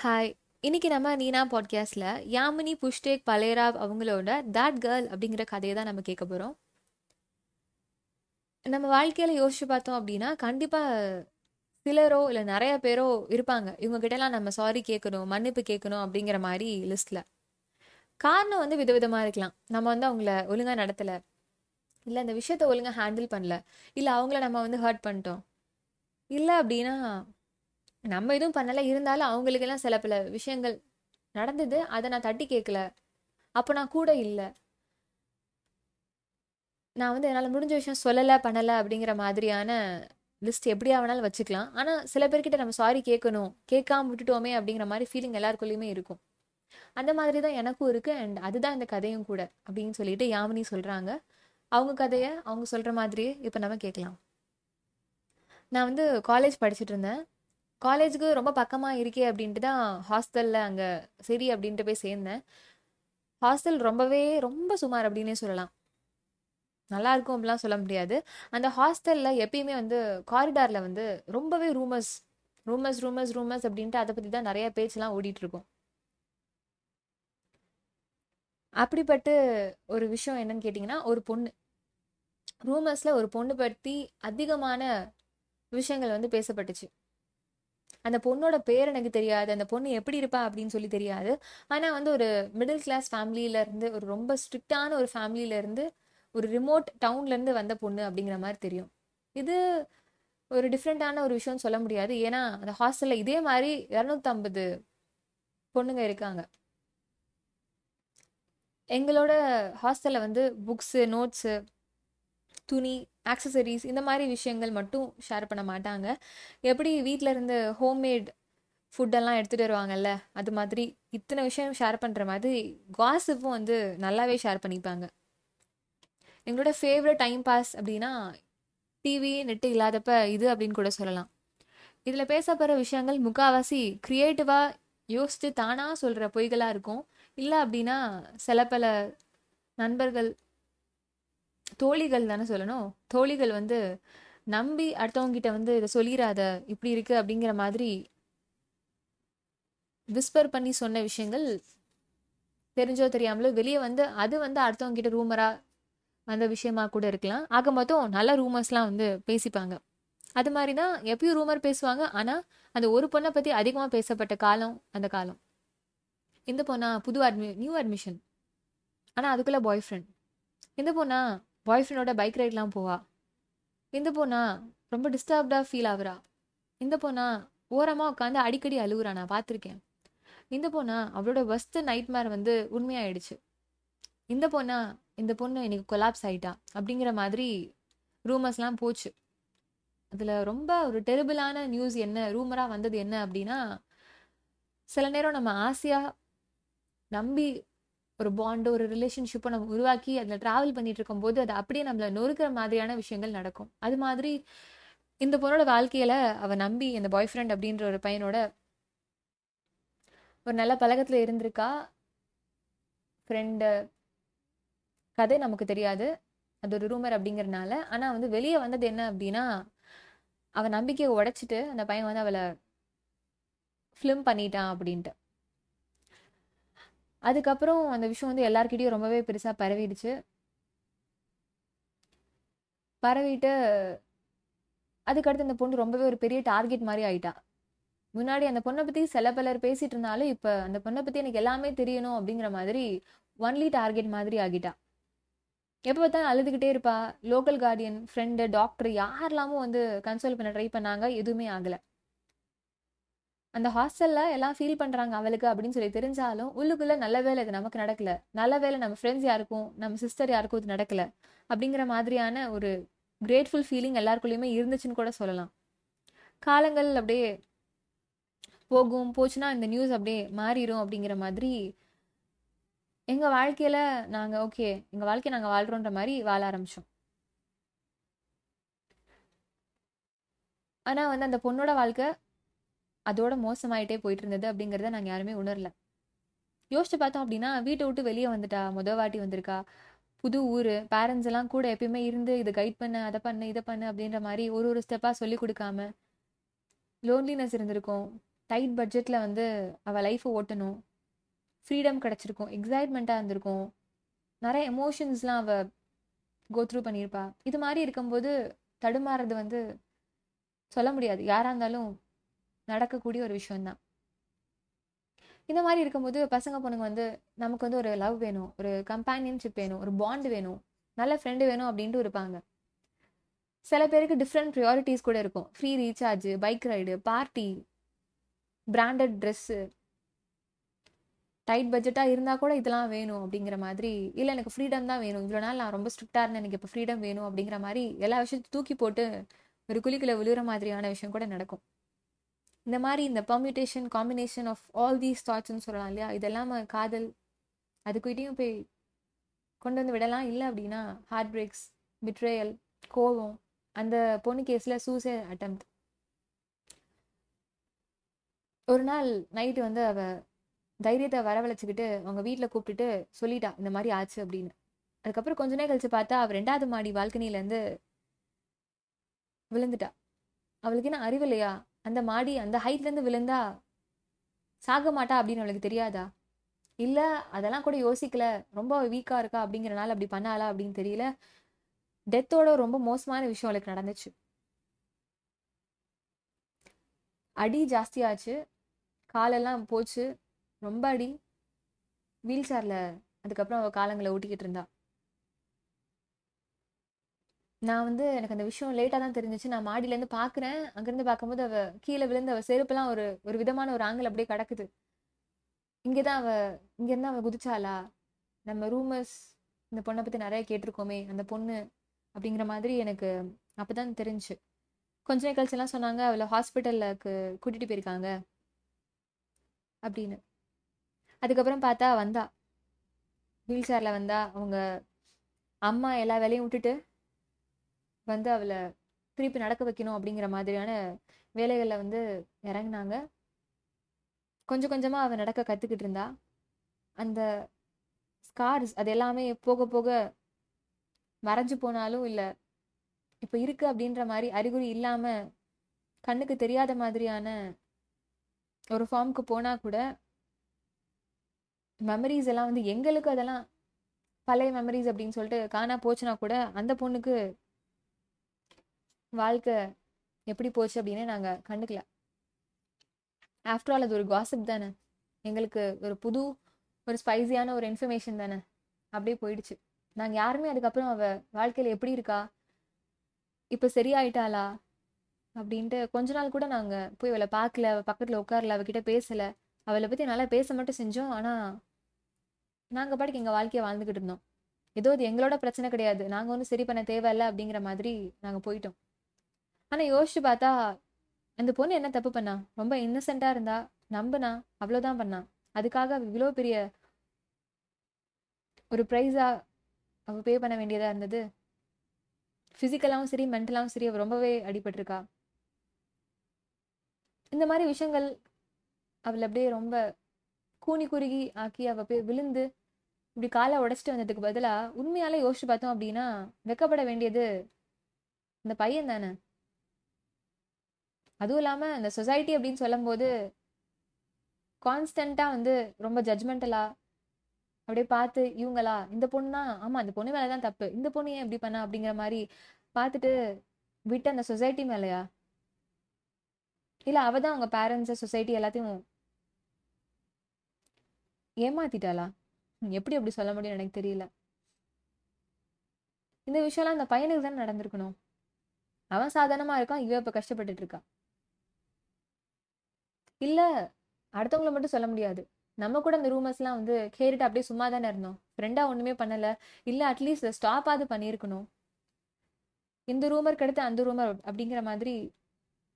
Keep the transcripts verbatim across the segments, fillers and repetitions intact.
Hi, இன்றைக்கி நம்ம நீனா பாட்காஸ்டில் யாமினி புஷ்டேக் பலேராவ் அவங்களோட தேட் கேர்ள் அப்படிங்கிற கதையை தான் நம்ம கேட்க போகிறோம். நம்ம வாழ்க்கையில் யோசிச்சு பார்த்தோம் அப்படின்னா கண்டிப்பாக சிலரோ இல்லை நிறைய பேரோ இருப்பாங்க, இவங்ககிட்டலாம் நம்ம சாரி கேட்கணும், மன்னிப்பு கேட்கணும் அப்படிங்கிற மாதிரி லிஸ்ட்டில். காரணம் வந்து விதவிதமாக இருக்கலாம். நம்ம வந்து அவங்கள ஒழுங்காக நடத்தலை, இல்லை அந்த விஷயத்த ஒழுங்காக ஹேண்டில் பண்ணல, இல்லை அவங்கள நம்ம வந்து ஹர்ட் பண்ணிட்டோம், இல்லை அப்படின்னா நம்ம எதுவும் பண்ணலை, இருந்தாலும் அவங்களுக்கெல்லாம் சில பல விஷயங்கள் நடந்தது, அதை நான் தட்டி கேட்கல, அப்போ நான் கூட இல்லை, நான் வந்து என்னால் முடிஞ்ச விஷயம் சொல்லலை பண்ணலை அப்படிங்கிற மாதிரியான லிஸ்ட் எப்படியா வேணாலும் வச்சுக்கலாம். ஆனால் சில பேர்கிட்ட நம்ம சாரி கேட்கணும், கேட்காம விட்டுட்டோமே அப்படிங்கிற மாதிரி ஃபீலிங் எல்லாருக்குள்ளேயுமே இருக்கும். அந்த மாதிரி தான் எனக்கும் இருக்குது. அண்ட் அதுதான் இந்த கதையும் கூட அப்படின்னு சொல்லிட்டு யாமினி சொல்கிறாங்க. அவங்க கதையை அவங்க சொல்கிற மாதிரியே இப்போ நம்ம கேட்கலாம். நான் வந்து காலேஜ் படிச்சுட்டு இருந்தேன். காலேஜுக்கு ரொம்ப பக்கமாக இருக்கே அப்படின்ட்டு தான் ஹாஸ்டலில் அங்கே சரி அப்படின்ட்டு போய் சேர்ந்தேன். ஹாஸ்டல் ரொம்பவே ரொம்ப சுமார் அப்படின்னே சொல்லலாம். நல்லாயிருக்கும் அப்படிலாம் சொல்ல முடியாது. அந்த ஹாஸ்டலில் எப்பயுமே வந்து காரிடாரில் வந்து ரொம்பவே ரூமர்ஸ் ரூமர்ஸ் ரூமர்ஸ் ரூமர்ஸ் அப்படின்ட்டு அதை பற்றி தான் நிறைய பேச்செலாம் ஓடிட்டுருக்கும். அப்படிப்பட்டு ஒரு விஷயம் என்னன்னு கேட்டிங்கன்னா, ஒரு பொண்ணு ரூமர்ஸில் ஒரு பொண்ணு பற்றி அதிகமான விஷயங்கள் வந்து பேசப்பட்டுச்சு. அந்த பொண்ணோட பேர் எனக்கு தெரியாது, அந்த பொண்ணு எப்படி இருப்பா அப்படின்னு சொல்லி தெரியாது. ஆனால் வந்து ஒரு மிடில் கிளாஸ் ஃபேமிலியிலேருந்து, ஒரு ரொம்ப ஸ்ட்ரிக்டான ஒரு ஃபேமிலியிலேருந்து, ஒரு ரிமோட் டவுன்லேருந்து வந்த பொண்ணு அப்படிங்கிற மாதிரி தெரியும். இது ஒரு டிஃப்ரெண்ட்டான ஒரு விஷயம்னு சொல்ல முடியாது. ஏன்னா அந்த ஹாஸ்டலில் இதே மாதிரி இரநூத்தம்பது பொண்ணுங்க இருக்காங்க. எங்களோட ஹாஸ்டலில் வந்து புக்ஸு, நோட்ஸு, துணி, ஆக்சசரிஸ் இந்த மாதிரி விஷயங்கள் மட்டும் ஷேர் பண்ண மாட்டாங்க. எப்படி வீட்டில் இருந்து ஹோம்மேட் ஃபுட்டெல்லாம் எடுத்துகிட்டு வருவாங்கல்ல, அது மாதிரி இத்தனை விஷயம் ஷேர் பண்ணுற மாதிரி காசிப்பும் வந்து நல்லாவே ஷேர் பண்ணிப்பாங்க. எங்களோட ஃபேவரட் டைம் பாஸ் அப்படின்னா டிவி, நெட்டு இல்லாதப்ப இது அப்படின்னு கூட சொல்லலாம். இதில் பேசப்படுற விஷயங்கள் முக்கால்வாசி க்ரியேட்டிவாக யோசித்து தானாக சொல்கிற பொய்களாக இருக்கும். இல்லை அப்படின்னா சில பல நண்பர்கள், தோழிகள் தானே சொல்லணும், தோழிகள் வந்து நம்பி அடுத்தவங்ககிட்ட வந்து இதை சொல்லிடாத, இப்படி இருக்குது அப்படிங்கிற மாதிரி விஸ்பர் பண்ணி சொன்ன விஷயங்கள் தெரிஞ்சோ தெரியாமலோ வெளியே வந்து அது வந்து அடுத்தவங்ககிட்ட ரூமராக வந்த விஷயமா கூட இருக்கலாம். ஆக மொத்தம் நல்ல ரூமர்ஸ்லாம் வந்து பேசிப்பாங்க. அது மாதிரி தான் எப்பயும் ரூமர் பேசுவாங்க. ஆனால் அந்த ஒரு பொண்ணை பற்றி அதிகமாக பேசப்பட்ட காலம் அந்த காலம். இந்த பொண்ணா புது அட்மி நியூ அட்மிஷன், ஆனால் அதுக்குள்ளே பாய் ஃப்ரெண்ட். இந்த பொண்ணா பாய் ஃப்ரெண்டோட பைக் ரைட்லாம் போவா. இந்த பொண்ணா ரொம்ப டிஸ்டர்ப்டாக ஃபீல் ஆகுறா. இந்த பொண்ணா ஓரமாக உட்காந்து அடிக்கடி அழுகுறா, நான் பார்த்துருக்கேன். இந்த பொண்ணா அவளோட ஒஸ்ட் நைட்மேர் வந்து உண்மையாயிடுச்சு. இந்த பொண்ணா இந்த பொண்ணு இன்னைக்கு கொலாப்ஸ் ஆகிட்டா அப்படிங்கிற மாதிரி ரூமர்ஸ்லாம் போச்சு. அதில் ரொம்ப ஒரு டெரிபிளான நியூஸ் என்ன, ரூமராக வந்தது என்ன அப்படின்னா, சில நேரம் நம்ம ஆசையாக நம்பி ஒரு பாண்டு, ஒரு ரிலேஷன்ஷிப்பை நம்ம உருவாக்கி அதில் ட்ராவல் பண்ணிட்டு இருக்கும்போது அது அப்படியே நம்மளை நொறுக்கிற மாதிரியான விஷயங்கள் நடக்கும். அது மாதிரி இந்த பொண்ணோட வாழ்க்கையில் அவள் நம்பி அந்த பாய் ஃப்ரெண்ட் அப்படின்ற ஒரு பையனோட ஒரு நல்ல பழக்கத்தில் இருந்திருக்கா. ஃப்ரெண்டு கதை நமக்கு தெரியாது, அது ஒரு ரூமர் அப்படிங்கிறனால. ஆனால் வந்து வெளியே வந்தது என்ன அப்படின்னா, அவள் நம்பிக்கையை உடைச்சிட்டு அந்த பையன் வந்து அவளை ஃபிலிம் பண்ணிட்டான் அப்படின்ட்டு. அதுக்கப்புறம் அந்த விஷயம் வந்து எல்லாருக்கிட்டையும் ரொம்பவே பெருசாக பரவிடுச்சு. பரவிட்டு அதுக்கடுத்து அந்த பொண்ணு ரொம்பவே ஒரு பெரிய டார்கெட் மாதிரி ஆகிட்டா. முன்னாடி அந்த பொண்ணை பற்றி சில பலர் பேசிகிட்டு இருந்தாலும் இப்போ அந்த பொண்ணை பற்றி எனக்கு எல்லாமே தெரியணும் அப்படிங்கிற மாதிரி ஒன்லி டார்கெட் மாதிரி ஆகிட்டா. எப்போ பார்த்தாலும் அழுதுகிட்டே இருப்பா. லோக்கல் கார்டியன், ஃப்ரெண்டு, டாக்டர் யாரெல்லாமும் வந்து கன்சோல் பண்ண ட்ரை பண்ணாங்க, எதுவுமே ஆகலை. அந்த ஹாஸ்டலில் எல்லாம் ஃபீல் பண்ணுறாங்க அவளுக்கு அப்படின்னு சொல்லி தெரிஞ்சாலும் உள்ளுக்குள்ளே நல்ல வேலை இது நமக்கு நடக்கலை, நல்ல வேலை நம்ம ஃப்ரெண்ட்ஸ் யாருக்கும், நம்ம சிஸ்டர் யாருக்கும் இது நடக்கலை அப்படிங்கிற மாதிரியான ஒரு கிரேட்ஃபுல் ஃபீலிங் எல்லாருக்குள்ளேயுமே இருந்துச்சுன்னு கூட சொல்லலாம். காலங்கள் அப்படியே போகும், போச்சுன்னா இந்த நியூஸ் அப்படியே மாறிடும் அப்படிங்கிற மாதிரி எங்கள் வாழ்க்கையில் நாங்கள் ஓகே எங்கள் வாழ்க்கையை நாங்கள் வாழ்கிறோன்ற மாதிரி வாழ ஆரம்பித்தோம். ஆனால் வந்து அந்த பொண்ணோட வாழ்க்கை அதோட மோசமாயிட்டே போயிட்டு இருந்தது அப்படிங்கிறத நாங்கள் யாருமே உணரல. யோசிச்சு பார்த்தோம் அப்படின்னா, வீட்டை விட்டு வெளியே வந்துட்டா, முதல் வாட்டி வந்திருக்கா, புது ஊர், பேரண்ட்ஸ் எல்லாம் கூட எப்பயுமே இருந்து இதை கைட் பண்ண, அதை பண்ணு, இதை பண்ணு அப்படின்ற மாதிரி ஒரு ஒரு ஸ்டெப்பாக சொல்லி கொடுக்காம லோன்லினஸ் இருந்திருக்கும். டைட் பட்ஜெட்டில் வந்து அவள் லைஃப்பை ஓட்டணும், ஃப்ரீடம் கிடச்சிருக்கும், எக்ஸைட்மெண்ட்டாக இருந்திருக்கும், நிறைய எமோஷன்ஸ்லாம் அவள் கோத்ரூ பண்ணியிருப்பாள். இது மாதிரி இருக்கும்போது தடுமாறுறது வந்து சொல்ல முடியாது, யாராக இருந்தாலும் நடக்கக்கூடிய ஒரு விஷயந்தான். இந்த மாதிரி இருக்கும்போது பசங்க பொண்ணுங்க வந்து நமக்கு வந்து ஒரு லவ் வேணும், ஒரு கம்பேனியன்ஷிப் வேணும், ஒரு பாண்ட் வேணும், நல்ல ஃப்ரெண்டு வேணும் அப்படின்ட்டு இருப்பாங்க. சில பேருக்கு டிஃப்ரெண்ட் ப்ரியாரிட்டிஸ் கூட இருக்கும். Free recharge, bike ride, party, branded dress, tight பட்ஜெட்டாக இருந்தால் கூட இதெல்லாம் வேணும் அப்படிங்கிற மாதிரி. இல்லை, எனக்கு ஃப்ரீடம் தான் வேணும், இவ்வளோ நாள் நான் ரொம்ப ஸ்ட்ரிக்டாக இருந்தேன், எனக்கு இப்போ ஃப்ரீடம் வேணும் அப்படிங்கிற மாதிரி எல்லா விஷயத்தையும் தூக்கி போட்டு ஒரு குழிக்குள்ள விழுகிற மாதிரியான விஷயம் கூட நடக்கும். இந்த மாதிரி இந்த permutation, combination of all these தாட்ஸ்ன்னு சொல்லலாம் இல்லையா, இதெல்லாம் காதல் அதுக்கிட்டையும் போய் கொண்டு வந்து விடலாம். இல்லை அப்படின்னா ஹார்ட் பிரேக்ஸ், பிட்ரேயல், கோபம், அந்த பொண்ணு கேஸில் சூசைட் அட்டெம்ப்ட். ஒரு நாள் நைட்டு வந்து அவள் தைரியத்தை வரவழைச்சிக்கிட்டு அவங்க வீட்டில் கூப்பிட்டுட்டு சொல்லிட்டா இந்த மாதிரி ஆச்சு அப்படின்னு. அதுக்கப்புறம் கொஞ்ச நேரம் கழிச்சு பார்த்தா அவள் ரெண்டாவது மாடி பால்கனியிலேருந்து விழுந்துட்டா. அவளுக்கு என்ன அறிவு இல்லையா? அந்த மாடி அந்த ஹைட்லேருந்து விழுந்தா சாக மாட்டா அப்படின்னு அவளுக்கு தெரியாதா? இல்லை அதெல்லாம் கூட யோசிக்கல, ரொம்ப வீக்காக இருக்கா அப்படிங்கிறனால அப்படி பண்ணாளா அப்படின்னு தெரியல. டெத்தோட ரொம்ப மோசமான விஷயம் அவளுக்கு நடந்துச்சு. அடி ஜாஸ்தியாச்சு, காலெல்லாம் போச்சு, ரொம்ப அடி. வீல் சேரில் அதுக்கப்புறம் அவள் காலங்களை ஓட்டிக்கிட்டு இருந்தா. நான் வந்து எனக்கு அந்த விஷயம் லேட்டாக தான் தெரிஞ்சிச்சு. நான் மாடியிலேருந்து பார்க்குறேன், அங்கேருந்து பார்க்கும்போது அவள் கீழே விழுந்து அவள் செருப்பெல்லாம் ஒரு ஒரு விதமான ஒரு ஆங்கிள் அப்படியே கிடக்குது. இங்கே தான் அவள் இங்கேருந்து அவள் குதிச்சாளா? நம்ம ரூமர்ஸ் இந்த பொண்ணை பற்றி நிறைய கேட்டிருக்கோமே, அந்த பொண்ணு அப்படிங்கிற மாதிரி எனக்கு அப்போ தான் தெரிஞ்சு. கொஞ்ச நேரம் கழிச்செல்லாம் சொன்னாங்க அவளை ஹாஸ்பிட்டலுக்கு கூட்டிகிட்டு போயிருக்காங்க அப்படின்னு. அதுக்கப்புறம் பார்த்தா வந்தா வீல் சேரில் வந்தா. அவங்க அம்மா எல்லா வேலையும் விட்டுட்டு வந்து அவளை திருப்பி நடக்க வைக்கணும் அப்படிங்கிற மாதிரியான வேலைகளில் வந்து இறங்கினாங்க. கொஞ்சம் கொஞ்சமாக அவள் நடக்க கற்றுக்கிட்டு இருந்தா. அந்த ஸ்கார்ஸ் அது எல்லாமே போக போக மறைஞ்சு போனாலும் இல்லை இப்போ இருக்குது அப்படின்ற மாதிரி அறிகுறி இல்லாமல் கண்ணுக்கு தெரியாத மாதிரியான ஒரு ஃபார்முக்கு போனால் கூட மெமரிஸ் எல்லாம் வந்து எங்களுக்கு அதெல்லாம் பழைய மெமரிஸ் அப்படின்னு சொல்லிட்டு காணா போச்சுன்னா கூட அந்த பொண்ணுக்கு வாழ்க்கை எப்படி போச்சு அப்படின்னு நாங்கள் கண்டுக்கல. ஆஃப்டர் ஆல் அது ஒரு காசிப் தானே, எங்களுக்கு ஒரு புது ஒரு ஸ்பைஸியான ஒரு இன்ஃபர்மேஷன் தானே, அப்படியே போயிடுச்சு. நாங்கள் யாருமே அதுக்கப்புறம் அவள் வாழ்க்கையில் எப்படி இருக்கா, இப்போ சரியாயிட்டாளா அப்படின்ட்டு கொஞ்ச நாள் கூட நாங்கள் போய் அவளை பார்க்கல, அவள் பக்கத்தில் உட்காரல, அவகிட்ட பேசலை. அவளை பற்றி நல்லா பேச மட்டும் செஞ்சோம். ஆனால் நாங்கள் பாட்டுக்கு எங்கள் வாழ்க்கையை வாழ்ந்துக்கிட்டு இருந்தோம். ஏதோ இது எங்களோட பிரச்சனை கிடையாது, நாங்கள் ஒன்றும் சரி பண்ண தேவையில்லை அப்படிங்கிற மாதிரி நாங்கள் போயிட்டோம். ஆனால் யோசிச்சு பார்த்தா அந்த பொண்ணு என்ன தப்பு பண்ணா? ரொம்ப இன்னசென்ட்டாக இருந்தா, நம்பினா, அவ்வளோதான் பண்ணா. அதுக்காக இவ்வளோ பெரிய ஒரு ப்ரைஸாக அவள் பே பண்ண வேண்டியதாக இருந்தது. ஃபிசிக்கலாகவும் சரி மென்டலாகவும் சரி அவள் ரொம்பவே அடிபட்டிருக்கா. இந்த மாதிரி விஷயங்கள் அவளை அப்படியே ரொம்ப கூனி குறுகி ஆக்கி அவள் போய் விழுந்து இப்படி காலை உடச்சிட்டு வந்ததுக்கு பதிலாக உண்மையாலே யோசிச்சு பார்த்தோம் அப்படின்னா வெக்கப்பட வேண்டியது இந்த பையன் தானே. அதுவும் இல்லாமல் அந்த சொசைட்டி அப்படின்னு சொல்லும் போது கான்ஸ்டண்ட்டாக வந்து ரொம்ப ஜட்ஜ்மெண்டலா அப்படியே பார்த்து இவங்களா இந்த பொண்ணுனா, ஆமாம் இந்த பொண்ணு மேலே தான் தப்பு, இந்த பொண்ணு ஏன் இப்படி பண்ணா அப்படிங்கிற மாதிரி பார்த்துட்டு விட்டு அந்த சொசைட்டி மேலேயா? இல்லை அவள் தான் அவங்க பேரண்ட்ஸை சொசைட்டி எல்லாத்தையும் ஏமாத்திட்டாளா? எப்படி அப்படி சொல்ல முடியும்னு எனக்கு தெரியல. இந்த விஷயம்லாம் அந்த பையனுக்கு தானே நடந்திருக்கணும். அவன் சாதாரணமாக இருக்கான், இவன் இப்போ கஷ்டப்பட்டுட்டு இருக்கா. இல்லை அடுத்தவங்கள மட்டும் சொல்ல முடியாது, நம்ம கூட அந்த ரூமர்ஸ்லாம் வந்து கேட்டுட்டு அப்படியே சும்மா தானே இருந்தோம், ஃப்ரெண்டாக ஒன்றுமே பண்ணலை. இல்லை அட்லீஸ்ட் ஸ்டாப்பாவது பண்ணியிருக்கணும். இந்த ரூமர் கிடைத்த அந்த ரூமர் அப்படிங்கிற மாதிரி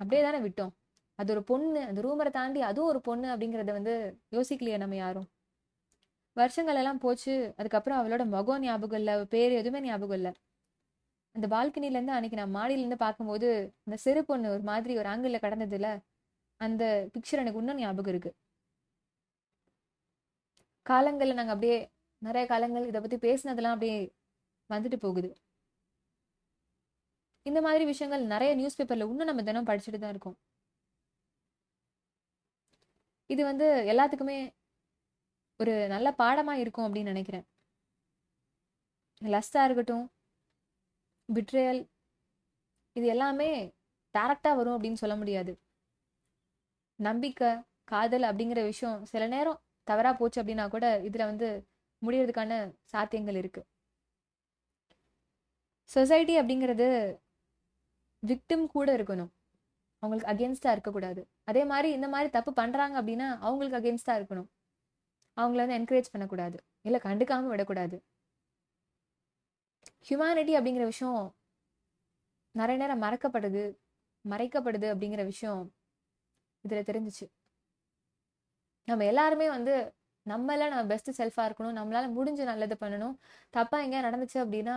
அப்படியே தானே விட்டோம். அது ஒரு பொண்ணு, அந்த ரூமரை தாண்டி அதுவும் ஒரு பொண்ணு அப்படிங்கிறத வந்து யோசிக்கலையே நம்ம யாரும். வருஷங்கள் எல்லாம் போச்சு. அதுக்கப்புறம் அவளோட முகம் ஞாபகம் இல்லை, பேர் எதுவுமே ஞாபகம் இல்லை. அந்த பால்கனிலேருந்து அன்னைக்கு நான் மாடியிலேருந்து பார்க்கும்போது அந்த சிறு பொண்ணு ஒரு மாதிரி ஒரு ஆங்கிளில் கடந்ததில்ல, அந்த பிக்சர் எனக்கு இன்னும் ஞாபகம் இருக்கு. காலங்களில் நாங்கள் அப்படியே நிறைய காலங்கள் இதை பற்றி பேசினதெல்லாம் அப்படியே வந்துட்டு போகுது. இந்த மாதிரி விஷயங்கள் நிறைய நியூஸ் பேப்பரில் இன்னும் நம்ம தினம் படிச்சுட்டு தான் இருக்கோம். இது வந்து எல்லாத்துக்குமே ஒரு நல்ல பாடமாக இருக்கும் அப்படின்னு நினைக்கிறேன். லஸ்ஸாக இருக்கட்டும், பிட்ரேயல், இது எல்லாமே டேரக்டாக வரும் அப்படின்னு சொல்ல முடியாது. நம்பிக்கை, காதல் அப்படிங்கிற விஷயம் சில நேரம் தவறாக போச்சு அப்படின்னா கூட இதில் வந்து முடிகிறதுக்கான சாத்தியங்கள் இருக்குது. சொசைட்டி அப்படிங்கிறது விக்டிம் கூட இருக்கணும், அவங்களுக்கு அகெயின்ஸ்டாக இருக்கக்கூடாது. அதே மாதிரி இந்த மாதிரி தப்பு பண்ணுறாங்க அப்படின்னா அவங்களுக்கு அகெயின்ஸ்டாக இருக்கணும், அவங்கள வந்து என்கரேஜ் பண்ணக்கூடாது, இல்லை கண்டுக்காமல் விடக்கூடாது. ஹியூமனிட்டி அப்படிங்கிற விஷயம் நிறைய நேரம் மறக்கப்படுது மறைக்கப்படுது அப்படிங்கிற விஷயம் இதில் தெரிஞ்சிச்சு. நம்ம எல்லாருமே வந்து நம்மளால் நம்ம பெஸ்ட் செல்ஃபாக இருக்கணும், நம்மளால் முடிஞ்ச நல்லது பண்ணணும், தப்பாக எங்கேயா நடந்துச்சு அப்படின்னா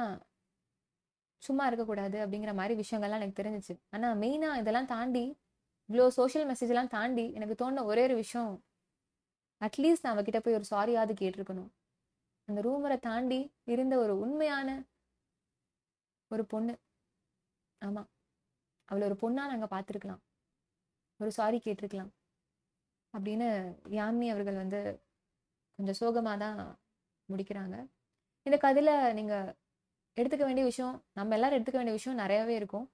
சும்மா இருக்கக்கூடாது அப்படிங்கிற மாதிரி விஷயங்கள்லாம் எனக்கு தெரிஞ்சிச்சு. ஆனால் மெயினாக இதெல்லாம் தாண்டி, இவ்வளோ சோஷியல் மெசேஜெல்லாம் தாண்டி எனக்கு தோணுன ஒரே ஒரு விஷயம், அட்லீஸ்ட் நான் அவகிட்ட போய் ஒரு சாரியாவது கேட்டிருக்கணும். அந்த ரூமரை தாண்டி இருந்த ஒரு உண்மையான ஒரு பொண்ணு, ஆமாம் அவளை ஒரு பொண்ணாக நாங்கள் பார்த்துருக்கலாம், ஒரு சாரி கேட்டிருக்கலாம் அப்படின்னு யாமினி அவர்கள் வந்து கொஞ்சம் சோகமாக தான் முடிக்கிறாங்க. இந்த கதையில் நீங்கள் எடுத்துக்க வேண்டிய விஷயம், நம்ம எல்லாரும் எடுத்துக்க வேண்டிய விஷயம் நிறையாவே இருக்கும்.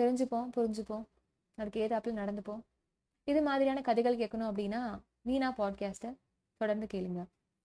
தெரிஞ்சுப்போம், புரிஞ்சுப்போம், அதுக்கு ஏதாப்பில் நடந்துப்போம். இது மாதிரியான கதைகள் கேட்கணும் அப்படின்னா மீனா பாட்காஸ்ட்டை தொடர்ந்து கேளுங்க.